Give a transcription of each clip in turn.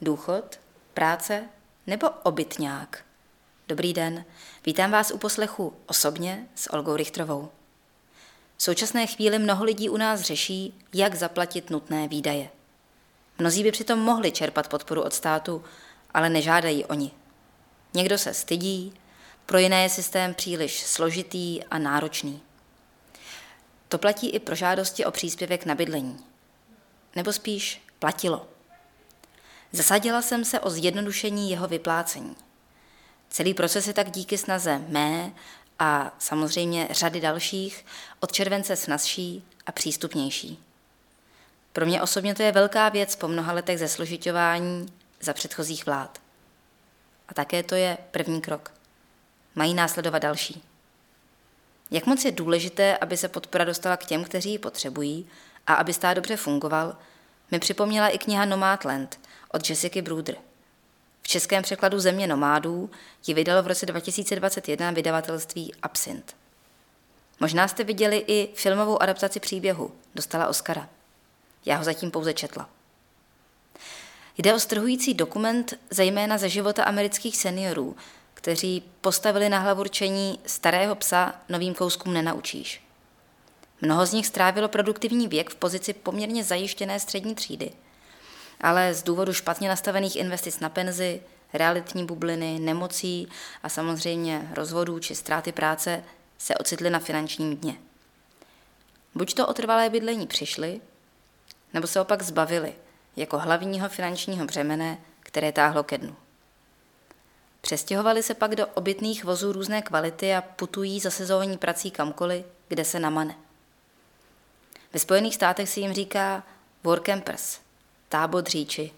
důchod, práce nebo obytňák? Dobrý den, vítám vás u poslechu Osobně s Olgou Richterovou. V současné chvíli mnoho lidí u nás řeší, jak zaplatit nutné výdaje. Mnozí by přitom mohli čerpat podporu od státu, ale nežádají o ni. Někdo se stydí, pro jiné je systém příliš složitý a náročný. To platí i pro žádosti o příspěvek na bydlení. Nebo spíš platilo. Zasadila jsem se o zjednodušení jeho vyplácení. Celý proces je tak díky snaze mé a samozřejmě řady dalších od července snazší a přístupnější. Pro mě osobně to je velká věc po mnoha letech zesložiťování za předchozích vlád. A také to je první krok. Mají následovat další. Jak moc je důležité, aby se podpora dostala k těm, kteří ji potřebují, a aby stát dobře fungoval, mi připomněla i kniha Nomadland od Jessica Bruder. V českém překladu Země nomádů ji vydalo v roce 2021 vydavatelství Absint. Možná jste viděli i filmovou adaptaci příběhu, dostala Oscara. Já ho zatím pouze četla. Jde o strhující dokument zejména ze života amerických seniorů, kteří postavili na hlavu rčení starého psa novým kouskům nenaučíš. Mnoho z nich strávilo produktivní věk v pozici poměrně zajištěné střední třídy, ale z důvodu špatně nastavených investic na penzi, realitní bubliny, nemocí a samozřejmě rozvodů či ztráty práce se ocitli na finančním dně. Buď to o trvalé bydlení přišli, nebo se opak zbavili jako hlavního finančního břemene, které táhlo ke dnu. Přestěhovali se pak do obytných vozů různé kvality a putují za sezónní prací kamkoliv, kde se namane. Ve Spojených státech se jim říká workampers, tábodříči,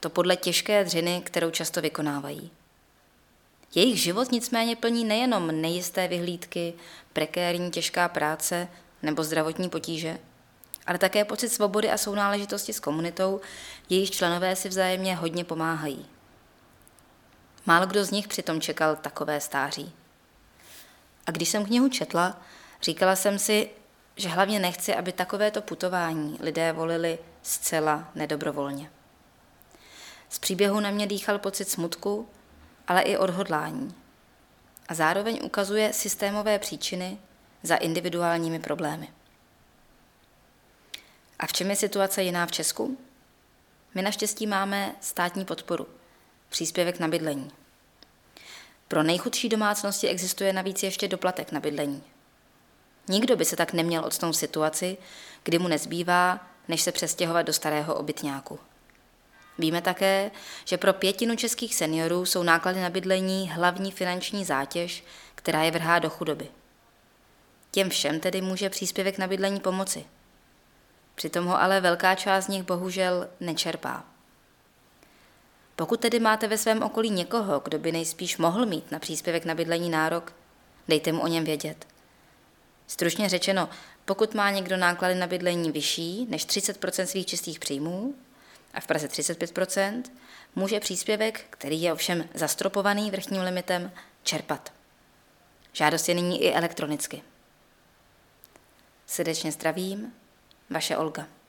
to podle těžké dřiny, kterou často vykonávají. Jejich život nicméně plní nejenom nejisté vyhlídky, prekérní těžká práce nebo zdravotní potíže, ale také pocit svobody a sounáležitosti s komunitou, jejich členové si vzájemně hodně pomáhají. Málo kdo z nich přitom čekal takové stáří. A když jsem knihu četla, říkala jsem si, že hlavně nechci, aby takovéto putování lidé volili zcela nedobrovolně. Z příběhu na mě dýchal pocit smutku, ale i odhodlání. A zároveň ukazuje systémové příčiny za individuálními problémy. A v čem je situace jiná v Česku? My naštěstí máme státní podporu, příspěvek na bydlení. Pro nejchudší domácnosti existuje navíc ještě doplatek na bydlení. Nikdo by se tak neměl octnout v situaci, kdy mu nezbývá, než se přestěhovat do starého obytňáku. Víme také, že pro 1/5 českých seniorů jsou náklady na bydlení hlavní finanční zátěž, která je vrhá do chudoby. Těm všem tedy může příspěvek na bydlení pomoci. Přitom ho ale velká část z nich bohužel nečerpá. Pokud tedy máte ve svém okolí někoho, kdo by nejspíš mohl mít na příspěvek na bydlení nárok, dejte mu o něm vědět. Stručně řečeno, pokud má někdo náklady na bydlení vyšší než 30% svých čistých příjmů, a v Praze 35%, může příspěvek, který je ovšem zastropovaný vrchním limitem, čerpat. Žádost je nyní i elektronicky. Srdečně zdravím, vaše Olga.